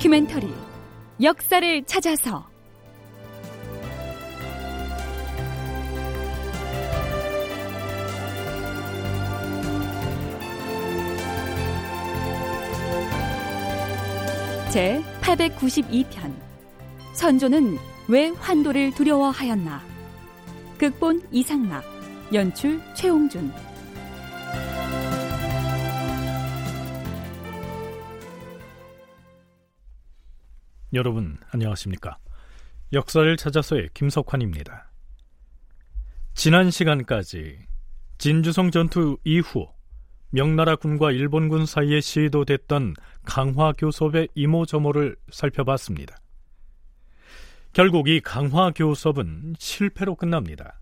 다큐멘터리 역사를 찾아서 제 892편 선조는 왜 환도를 두려워하였나. 극본 이상락, 연출 최홍준. 여러분 안녕하십니까. 역사를 찾아서의 김석환입니다. 지난 시간까지 진주성 전투 이후 명나라 군과 일본군 사이에 시도됐던 강화교섭의 이모저모를 살펴봤습니다. 결국 이 강화교섭은 실패로 끝납니다.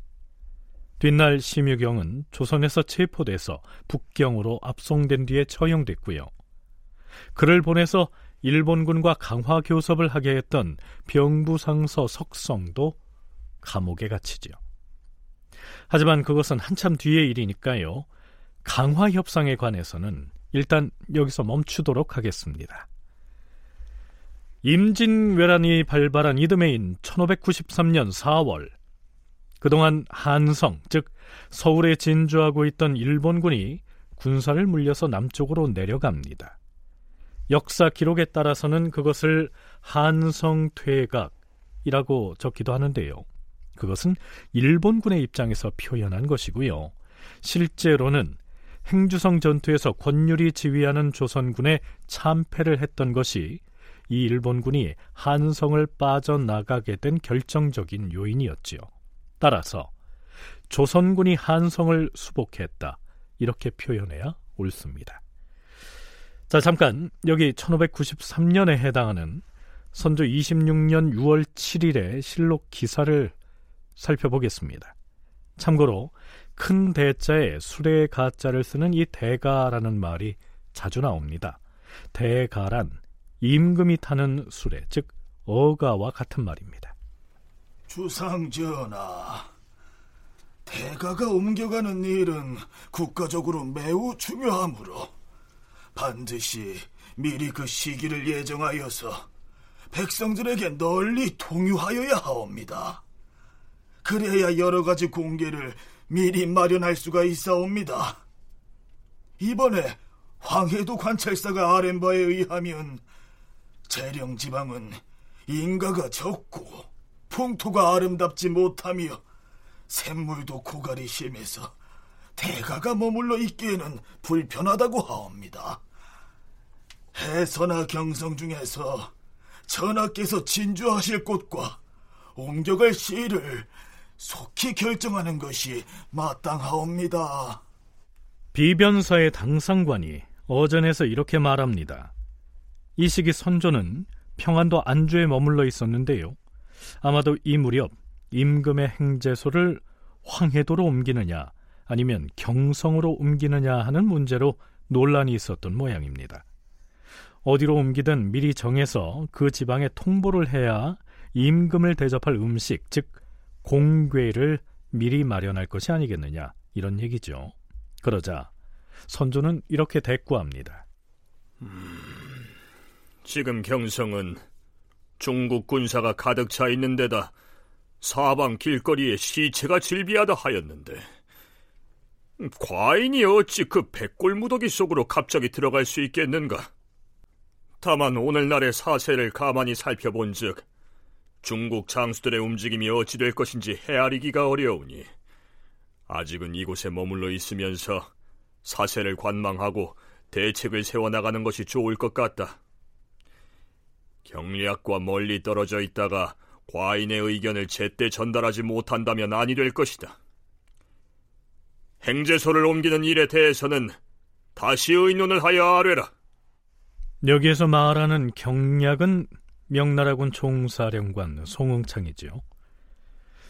뒷날 심유경은 조선에서 체포돼서 북경으로 압송된 뒤에 처형됐고요. 그를 보내서 일본군과 강화교섭을 하게 했던 병부상서 석성도 감옥에 갇히죠. 하지만 그것은 한참 뒤의 일이니까요. 강화협상에 관해서는 일단 여기서 멈추도록 하겠습니다. 임진왜란이 발발한 이듬해인 1593년 4월, 그동안 한성, 즉 서울에 진주하고 있던 일본군이 군사를 물려서 남쪽으로 내려갑니다. 역사 기록에 따라서는 그것을 한성퇴각이라고 적기도 하는데요. 그것은 일본군의 입장에서 표현한 것이고요. 실제로는 행주성 전투에서 권율이 지휘하는 조선군에 참패를 했던 것이 이 일본군이 한성을 빠져나가게 된 결정적인 요인이었지요. 따라서 조선군이 한성을 수복했다, 이렇게 표현해야 옳습니다. 자, 잠깐 여기 1593년에 해당하는 선조 26년 6월 7일의 실록 기사를 살펴보겠습니다. 참고로 큰 대자에 수레 가자를 쓰는 이 대가라는 말이 자주 나옵니다. 대가란 임금이 타는 수레, 즉 어가와 같은 말입니다. 주상전하, 대가가 옮겨가는 일은 국가적으로 매우 중요하므로 반드시 미리 그 시기를 예정하여서 백성들에게 널리 통유하여야 하옵니다. 그래야 여러 가지 공개를 미리 마련할 수가 있사옵니다. 이번에 황해도 관찰사가 아뢰는 바에 의하면 재령지방은 인가가 적고 풍토가 아름답지 못하며 샘물도 고갈이 심해서 대가가 머물러 있기에는 불편하다고 하옵니다. 해서나 경성 중에서 전하께서 진주하실 곳과 옮겨갈 시일을 속히 결정하는 것이 마땅하옵니다. 비변사의 당상관이 어전에서 이렇게 말합니다. 이 시기 선조는 평안도 안주에 머물러 있었는데요. 아마도 이 무렵 임금의 행제소를 황해도로 옮기느냐 아니면 경성으로 옮기느냐 하는 문제로 논란이 있었던 모양입니다. 어디로 옮기든 미리 정해서 그 지방에 통보를 해야 임금을 대접할 음식, 즉 공궤를 미리 마련할 것이 아니겠느냐, 이런 얘기죠. 그러자 선조는 이렇게 대꾸합니다. 지금 경성은 중국 군사가 가득 차 있는 데다 사방 길거리에 시체가 질비하다 하였는데 과인이 어찌 그 백골무더기 속으로 갑자기 들어갈 수 있겠는가. 다만 오늘날의 사세를 가만히 살펴본 즉 중국 장수들의 움직임이 어찌 될 것인지 헤아리기가 어려우니 아직은 이곳에 머물러 있으면서 사세를 관망하고 대책을 세워나가는 것이 좋을 것 같다. 경략과 멀리 떨어져 있다가 과인의 의견을 제때 전달하지 못한다면 아니 될 것이다. 행제소를 옮기는 일에 대해서는 다시 의논을 하여 아뢰라. 여기에서 말하는 경략은 명나라군 총사령관 송응창이지요.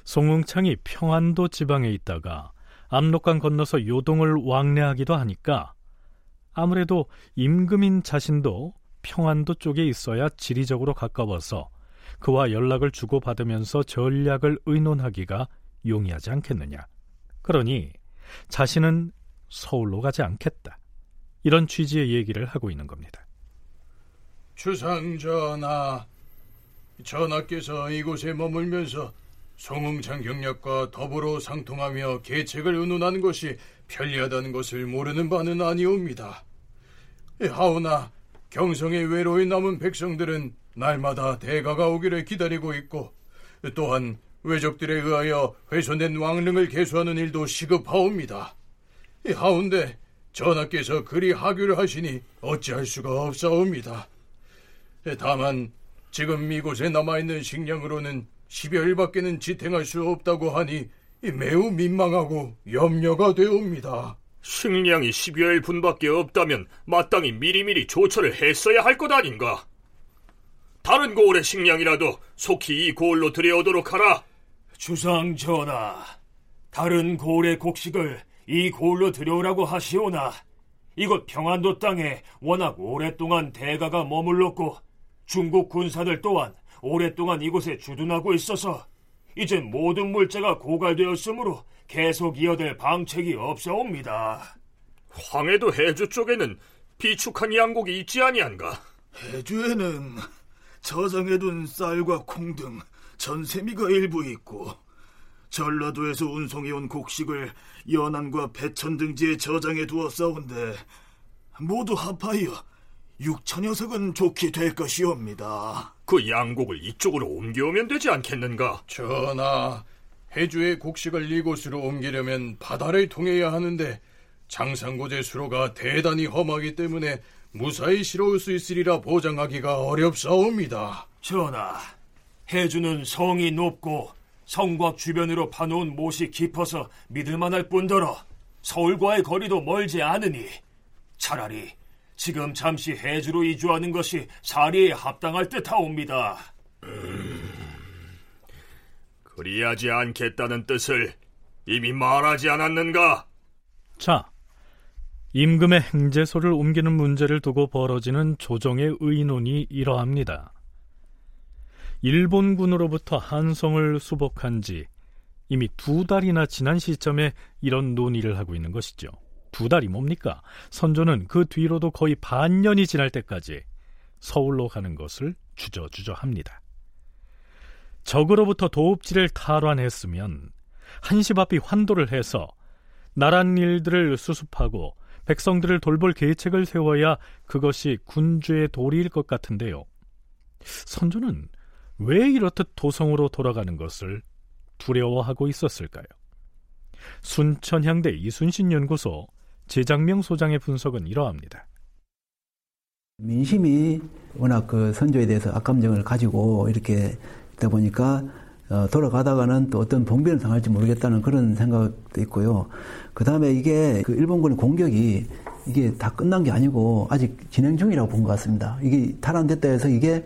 송응창이 평안도 지방에 있다가 압록강 건너서 요동을 왕래하기도 하니까 아무래도 임금인 자신도 평안도 쪽에 있어야 지리적으로 가까워서 그와 연락을 주고받으면서 전략을 의논하기가 용이하지 않겠느냐. 그러니 자신은 서울로 가지 않겠다, 이런 취지의 얘기를 하고 있는 겁니다. 주상전하, 전하께서 이곳에 머물면서 송응창 경략과 더불어 상통하며 계책을 의논하는 것이 편리하다는 것을 모르는 바는 아니옵니다. 하오나 경성의 외로이 남은 백성들은 날마다 대가가 오기를 기다리고 있고, 또한 외족들에 의하여 훼손된 왕릉을 개수하는 일도 시급하옵니다. 하운데 전하께서 그리 하교를 하시니 어찌할 수가 없사옵니다. 다만 지금 이곳에 남아있는 식량으로는 10여일밖에는 지탱할 수 없다고 하니 매우 민망하고 염려가 되옵니다. 식량이 10여일 분밖에 없다면 마땅히 미리미리 조처를 했어야 할 것 아닌가? 다른 고을의 식량이라도 속히 이 고을로 들여오도록 하라. 주상 전하, 다른 고을의 곡식을 이 고을로 들여오라고 하시오나 이곳 평안도 땅에 워낙 오랫동안 대가가 머물렀고 중국 군사들 또한 오랫동안 이곳에 주둔하고 있어서 이제 모든 물자가 고갈되었으므로 계속 이어될 방책이 없사옵니다. 황해도 해주 쪽에는 비축한 양곡이 있지 아니한가? 해주에는 저장해둔 쌀과 콩 등 전세미가 일부 있고, 전라도에서 운송해온 곡식을 연안과 배천 등지에 저장해두었사온데 모두 합하여 6,000여석은 좋게 될 것이옵니다. 그 양곡을 이쪽으로 옮겨오면 되지 않겠는가? 전하, 해주의 곡식을 이곳으로 옮기려면 바다를 통해야 하는데 장산고제 수로가 대단히 험하기 때문에 무사히 실어올 수 있으리라 보장하기가 어렵사옵니다. 전하, 해주는 성이 높고 성곽 주변으로 파놓은 못이 깊어서 믿을만할 뿐더러 서울과의 거리도 멀지 않으니 차라리 지금 잠시 해주로 이주하는 것이 사리에 합당할 듯하옵니다. 그리하지 않겠다는 뜻을 이미 말하지 않았는가? 자, 임금의 행제소를 옮기는 문제를 두고 벌어지는 조정의 의논이 이러합니다. 일본군으로부터 한성을 수복한 지 이미 2달이나 지난 시점에 이런 논의를 하고 있는 것이죠. 2달이 뭡니까? 선조는 그 뒤로도 거의 반년이 지날 때까지 서울로 가는 것을 주저주저합니다. 적으로부터 도읍지를 탈환했으면 한시바삐 환도를 해서 나란 일들을 수습하고 백성들을 돌볼 계책을 세워야 그것이 군주의 도리일 것 같은데요. 선조는 왜 이렇듯 도성으로 돌아가는 것을 두려워하고 있었을까요? 순천향대 이순신 연구소 제장명 소장의 분석은 이러합니다. 민심이 워낙 그 선조에 대해서 악감정을 가지고 이렇게 있다 보니까 돌아가다가는 또 어떤 봉변을 당할지 모르겠다는 그런 생각도 있고요. 그 다음에 이게 그 일본군의 공격이 이게 다 끝난 게 아니고 아직 진행 중이라고 본 것 같습니다. 이게 탈환됐다 해서 이게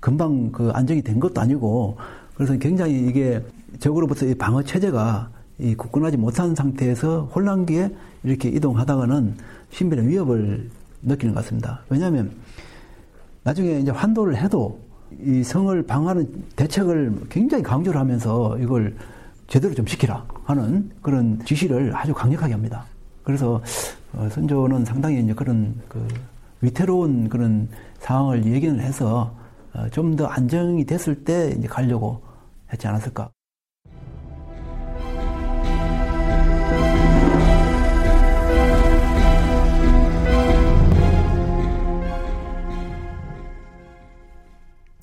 금방 그 안정이 된 것도 아니고, 그래서 굉장히 이게 적으로부터 이 방어 체제가 이 굳건하지 못한 상태에서 혼란기에 이렇게 이동하다가는 신변의 위협을 느끼는 것 같습니다. 왜냐하면 나중에 이제 환도를 해도 이 성을 방어하는 대책을 굉장히 강조를 하면서 이걸 제대로 좀 시키라 하는 그런 지시를 아주 강력하게 합니다. 그래서 선조는 상당히 이제 그런 그 위태로운 그런 상황을 예견을 해서 좀 더 안정이 됐을 때 이제 가려고 했지 않았을까.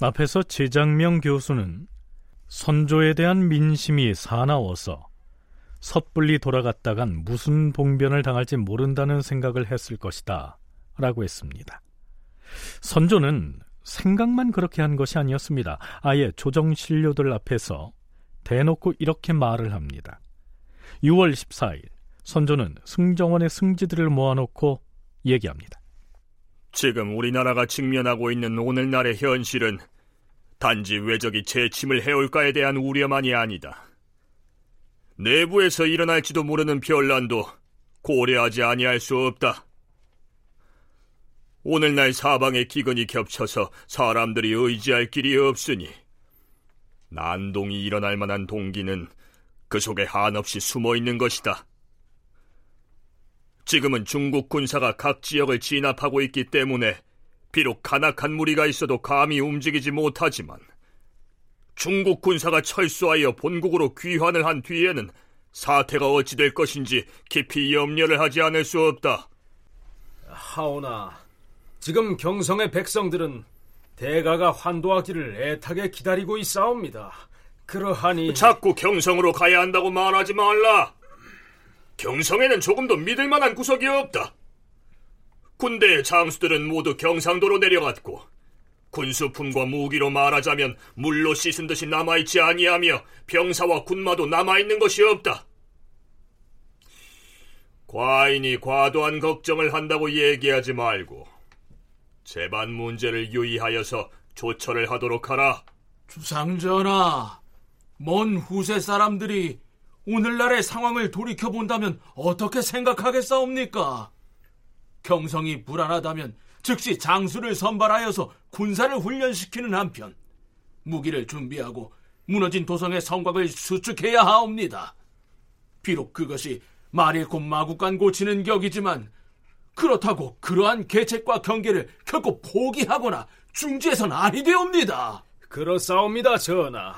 앞에서 제장명 교수는 선조에 대한 민심이 사나워서 섣불리 돌아갔다간 무슨 봉변을 당할지 모른다는 생각을 했을 것이다 라고 했습니다. 선조는 생각만 그렇게 한 것이 아니었습니다. 아예 조정신료들 앞에서 대놓고 이렇게 말을 합니다. 6월 14일 선조는 승정원의 승지들을 모아놓고 얘기합니다. 지금 우리나라가 직면하고 있는 오늘날의 현실은 단지 외적이 재침을 해올까에 대한 우려만이 아니다. 내부에서 일어날지도 모르는 변란도 고려하지 아니할 수 없다. 오늘날 사방의 기근이 겹쳐서 사람들이 의지할 길이 없으니 난동이 일어날 만한 동기는 그 속에 한없이 숨어 있는 것이다. 지금은 중국 군사가 각 지역을 진압하고 있기 때문에 비록 간악한 무리가 있어도 감히 움직이지 못하지만 중국 군사가 철수하여 본국으로 귀환을 한 뒤에는 사태가 어찌 될 것인지 깊이 염려를 하지 않을 수 없다. 하오나 지금 경성의 백성들은 대가가 환도하기를 애타게 기다리고 있사옵니다. 그러하니 자꾸 경성으로 가야 한다고 말하지 말라. 경성에는 조금도 믿을 만한 구석이 없다. 군대의 장수들은 모두 경상도로 내려갔고 군수품과 무기로 말하자면 물로 씻은 듯이 남아있지 아니하며 병사와 군마도 남아있는 것이 없다. 과인이 과도한 걱정을 한다고 얘기하지 말고 재반 문제를 유의하여서 조처를 하도록 하라. 주상전하, 먼 후세 사람들이 오늘날의 상황을 돌이켜본다면 어떻게 생각하겠사옵니까? 경성이 불안하다면 즉시 장수를 선발하여서 군사를 훈련시키는 한편 무기를 준비하고 무너진 도성의 성곽을 수축해야 하옵니다. 비록 그것이 말이 곧 마구간 고치는 격이지만 그렇다고 그러한 계책과 경계를 결코 포기하거나 중지해서는 아니되옵니다. 그렇사옵니다, 전하.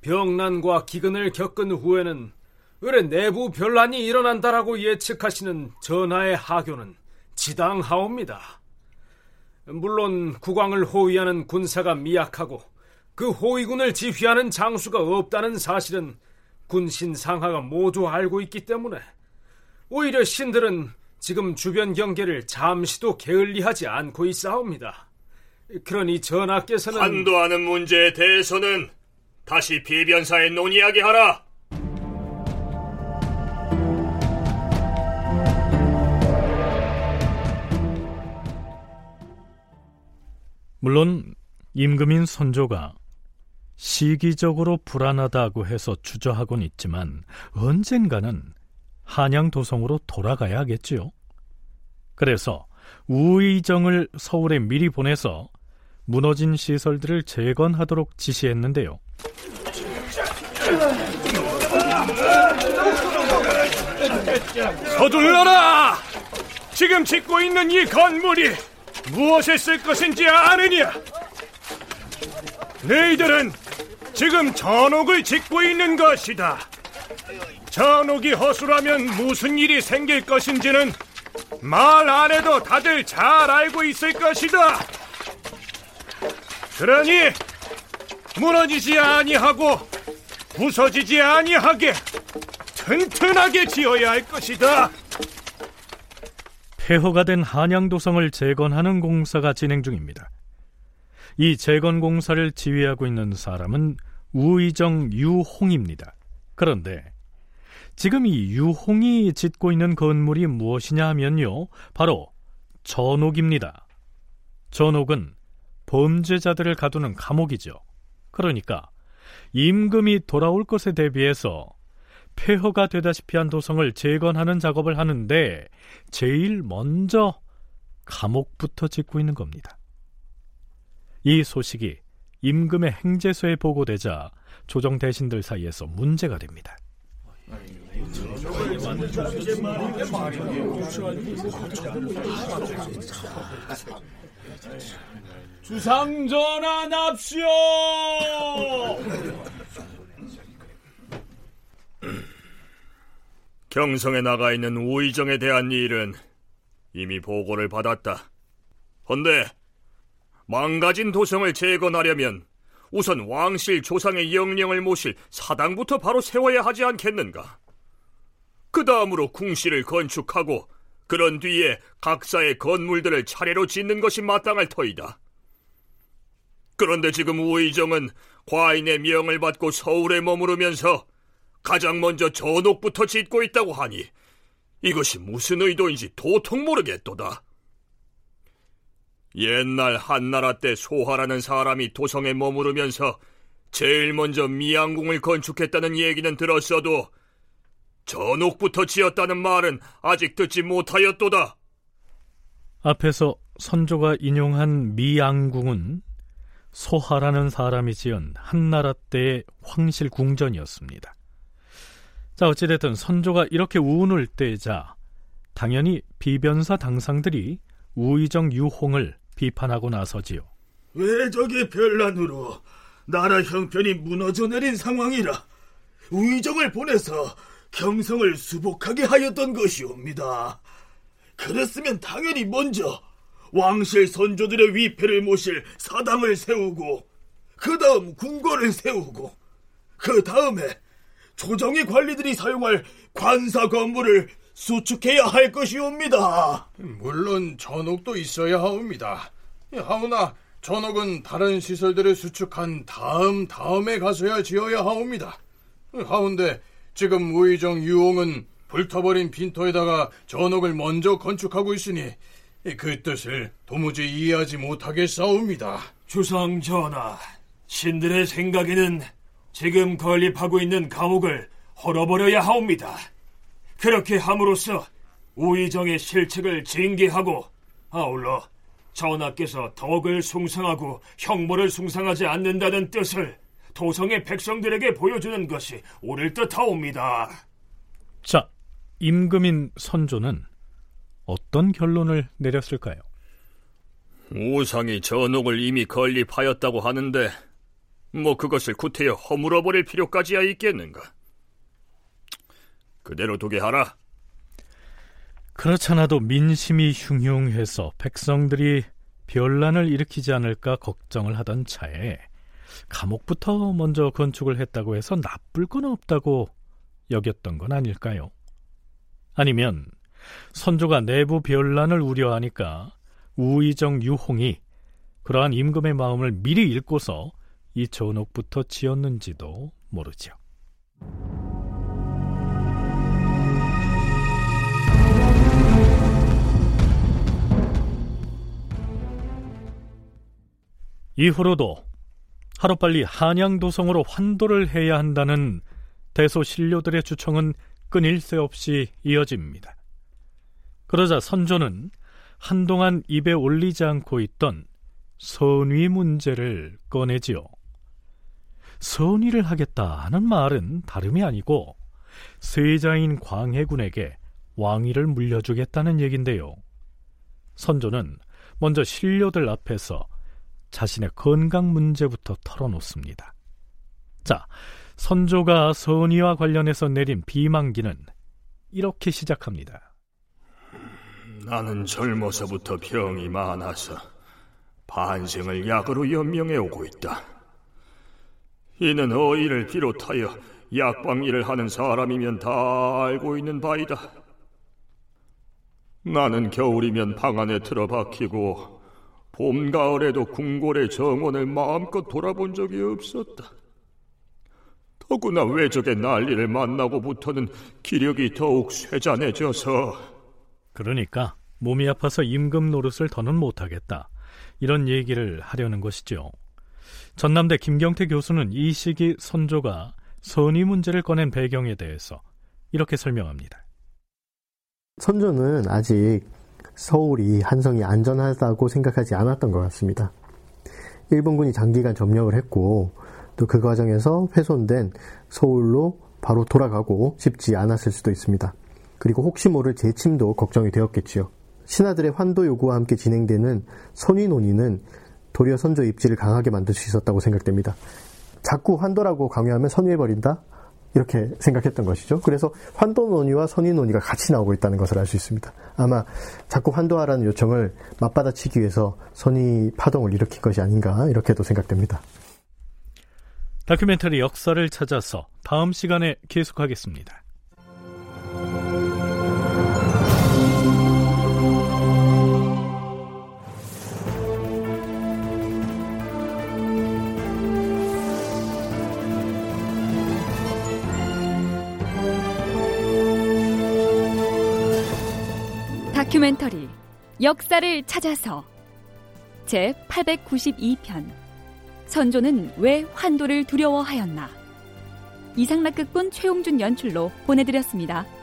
병난과 기근을 겪은 후에는 의뢰 내부 변란이 일어난다라고 예측하시는 전하의 하교는 지당하옵니다. 물론 국왕을 호위하는 군사가 미약하고 그 호위군을 지휘하는 장수가 없다는 사실은 군신 상하가 모두 알고 있기 때문에 오히려 신들은 지금 주변 경계를 잠시도 게을리하지 않고 있사옵니다. 그러니 전하께서는 환도하는 문제에 대해서는 다시 비변사에 논의하게 하라. 물론 임금인 선조가 시기적으로 불안하다고 해서 주저하곤 있지만 언젠가는 한양 도성으로 돌아가야 하겠지요. 그래서 우의정을 서울에 미리 보내서 무너진 시설들을 재건하도록 지시했는데요. 서둘러라! 지금 짓고 있는 이 건물이 무엇에 쓸 것인지 아느냐? 너희들은 지금 전옥을 짓고 있는 것이다. 전옥이 허술하면 무슨 일이 생길 것인지는 말 안 해도 다들 잘 알고 있을 것이다. 그러니 무너지지 아니하고 부서지지 아니하게 튼튼하게 지어야 할 것이다. 폐허가 된 한양도성을 재건하는 공사가 진행 중입니다. 이 재건 공사를 지휘하고 있는 사람은 우의정 유홍입니다. 그런데 지금 이 유홍이 짓고 있는 건물이 무엇이냐 하면요, 바로 전옥입니다. 전옥은 범죄자들을 가두는 감옥이죠. 그러니까 임금이 돌아올 것에 대비해서 폐허가 되다시피 한 도성을 재건하는 작업을 하는데 제일 먼저 감옥부터 짓고 있는 겁니다. 이 소식이 임금의 행제소에 보고되자 조정 대신들 사이에서 문제가 됩니다. 주상전하 납시오! 경성에 나가 있는 우의정에 대한 일은 이미 보고를 받았다. 헌데 망가진 도성을 재건하려면 우선 왕실 조상의 영령을 모실 사당부터 바로 세워야 하지 않겠는가? 그 다음으로 궁실을 건축하고 그런 뒤에 각사의 건물들을 차례로 짓는 것이 마땅할 터이다. 그런데 지금 우의정은 과인의 명을 받고 서울에 머무르면서 가장 먼저 전옥부터 짓고 있다고 하니 이것이 무슨 의도인지 도통 모르겠도다. 옛날 한나라 때 소하라는 사람이 도성에 머무르면서 제일 먼저 미양궁을 건축했다는 얘기는 들었어도 전옥부터 지었다는 말은 아직 듣지 못하였도다. 앞에서 선조가 인용한 미양궁은 소하라는 사람이 지은 한나라 때의 황실궁전이었습니다. 자, 어찌됐든 선조가 이렇게 우운을 떼자 당연히 비변사 당상들이 우의정 유홍을 비판하고 나서지요. 외적의 변란으로 나라 형편이 무너져 내린 상황이라 의정을 보내서 경성을 수복하게 하였던 것이옵니다. 그랬으면 당연히 먼저 왕실 선조들의 위패를 모실 사당을 세우고 그 다음 궁궐을 세우고 그 다음에 조정의 관리들이 사용할 관사 건물을 수축해야 할 것이옵니다. 물론 전옥도 있어야 하옵니다. 하오나 전옥은 다른 시설들을 수축한 다음에 가서야 지어야 하옵니다. 하운데 지금 우의정 유홍은 불타버린 빈터에다가 전옥을 먼저 건축하고 있으니 그 뜻을 도무지 이해하지 못하겠사옵니다. 주상 전하, 신들의 생각에는 지금 건립하고 있는 감옥을 헐어버려야 하옵니다. 그렇게 함으로써 우의정의 실책을 징계하고 아울러 전하께서 덕을 숭상하고 형벌을 숭상하지 않는다는 뜻을 도성의 백성들에게 보여주는 것이 옳을 듯하옵니다. 자, 임금인 선조는 어떤 결론을 내렸을까요? 우상이 전옥을 이미 건립하였다고 하는데 그것을 구태여 허물어버릴 필요까지야 있겠는가? 그대로 두게 하라. 그렇잖아도 민심이 흉흉해서 백성들이 변란을 일으키지 않을까 걱정을 하던 차에 감옥부터 먼저 건축을 했다고 해서 나쁠 건 없다고 여겼던 건 아닐까요? 아니면 선조가 내부 변란을 우려하니까 우의정 유홍이 그러한 임금의 마음을 미리 읽고서 이 전옥부터 지었는지도 모르죠. 이후로도 하루빨리 한양도성으로 환도를 해야 한다는 대소신료들의 주청은 끊일새 없이 이어집니다. 그러자 선조는 한동안 입에 올리지 않고 있던 선위 문제를 꺼내지요. 선위를 하겠다 하는 말은 다름이 아니고 세자인 광해군에게 왕위를 물려주겠다는 얘긴데요. 선조는 먼저 신료들 앞에서 자신의 건강 문제부터 털어놓습니다. 자, 선조가 선의와 관련해서 내린 비망기는 이렇게 시작합니다. 나는 젊어서부터 병이 많아서 반생을 약으로 연명해오고 있다. 이는 어이를 비롯하여 약방일을 하는 사람이면 다 알고 있는 바이다. 나는 겨울이면 방 안에 틀어박히고 봄, 가을에도 궁궐의 정원을 마음껏 돌아본 적이 없었다. 더구나 외적의 난리를 만나고부터는 기력이 더욱 쇠잔해져서. 그러니까 몸이 아파서 임금 노릇을 더는 못하겠다, 이런 얘기를 하려는 것이죠. 전남대 김경태 교수는 이 시기 선조가 선의 문제를 꺼낸 배경에 대해서 이렇게 설명합니다. 선조는 아직 서울이 한성이 안전하다고 생각하지 않았던 것 같습니다. 일본군이 장기간 점령을 했고 또 그 과정에서 훼손된 서울로 바로 돌아가고 싶지 않았을 수도 있습니다. 그리고 혹시 모를 재침도 걱정이 되었겠지요. 신하들의 환도 요구와 함께 진행되는 선위 논의는 도리어 선조 입지를 강하게 만들 수 있었다고 생각됩니다. 자꾸 환도라고 강요하면 선위해버린다? 이렇게 생각했던 것이죠. 그래서 환도 논의와 선의 논의가 같이 나오고 있다는 것을 알 수 있습니다. 아마 자꾸 환도하라는 요청을 맞받아치기 위해서 선의 파동을 일으킨 것이 아닌가, 이렇게도 생각됩니다. 다큐멘터리 역사를 찾아서 다음 시간에 계속하겠습니다. 다큐멘터리 역사를 찾아서 제892편 선조는 왜 환도를 두려워하였나, 이상락극본 최용준 연출로 보내드렸습니다.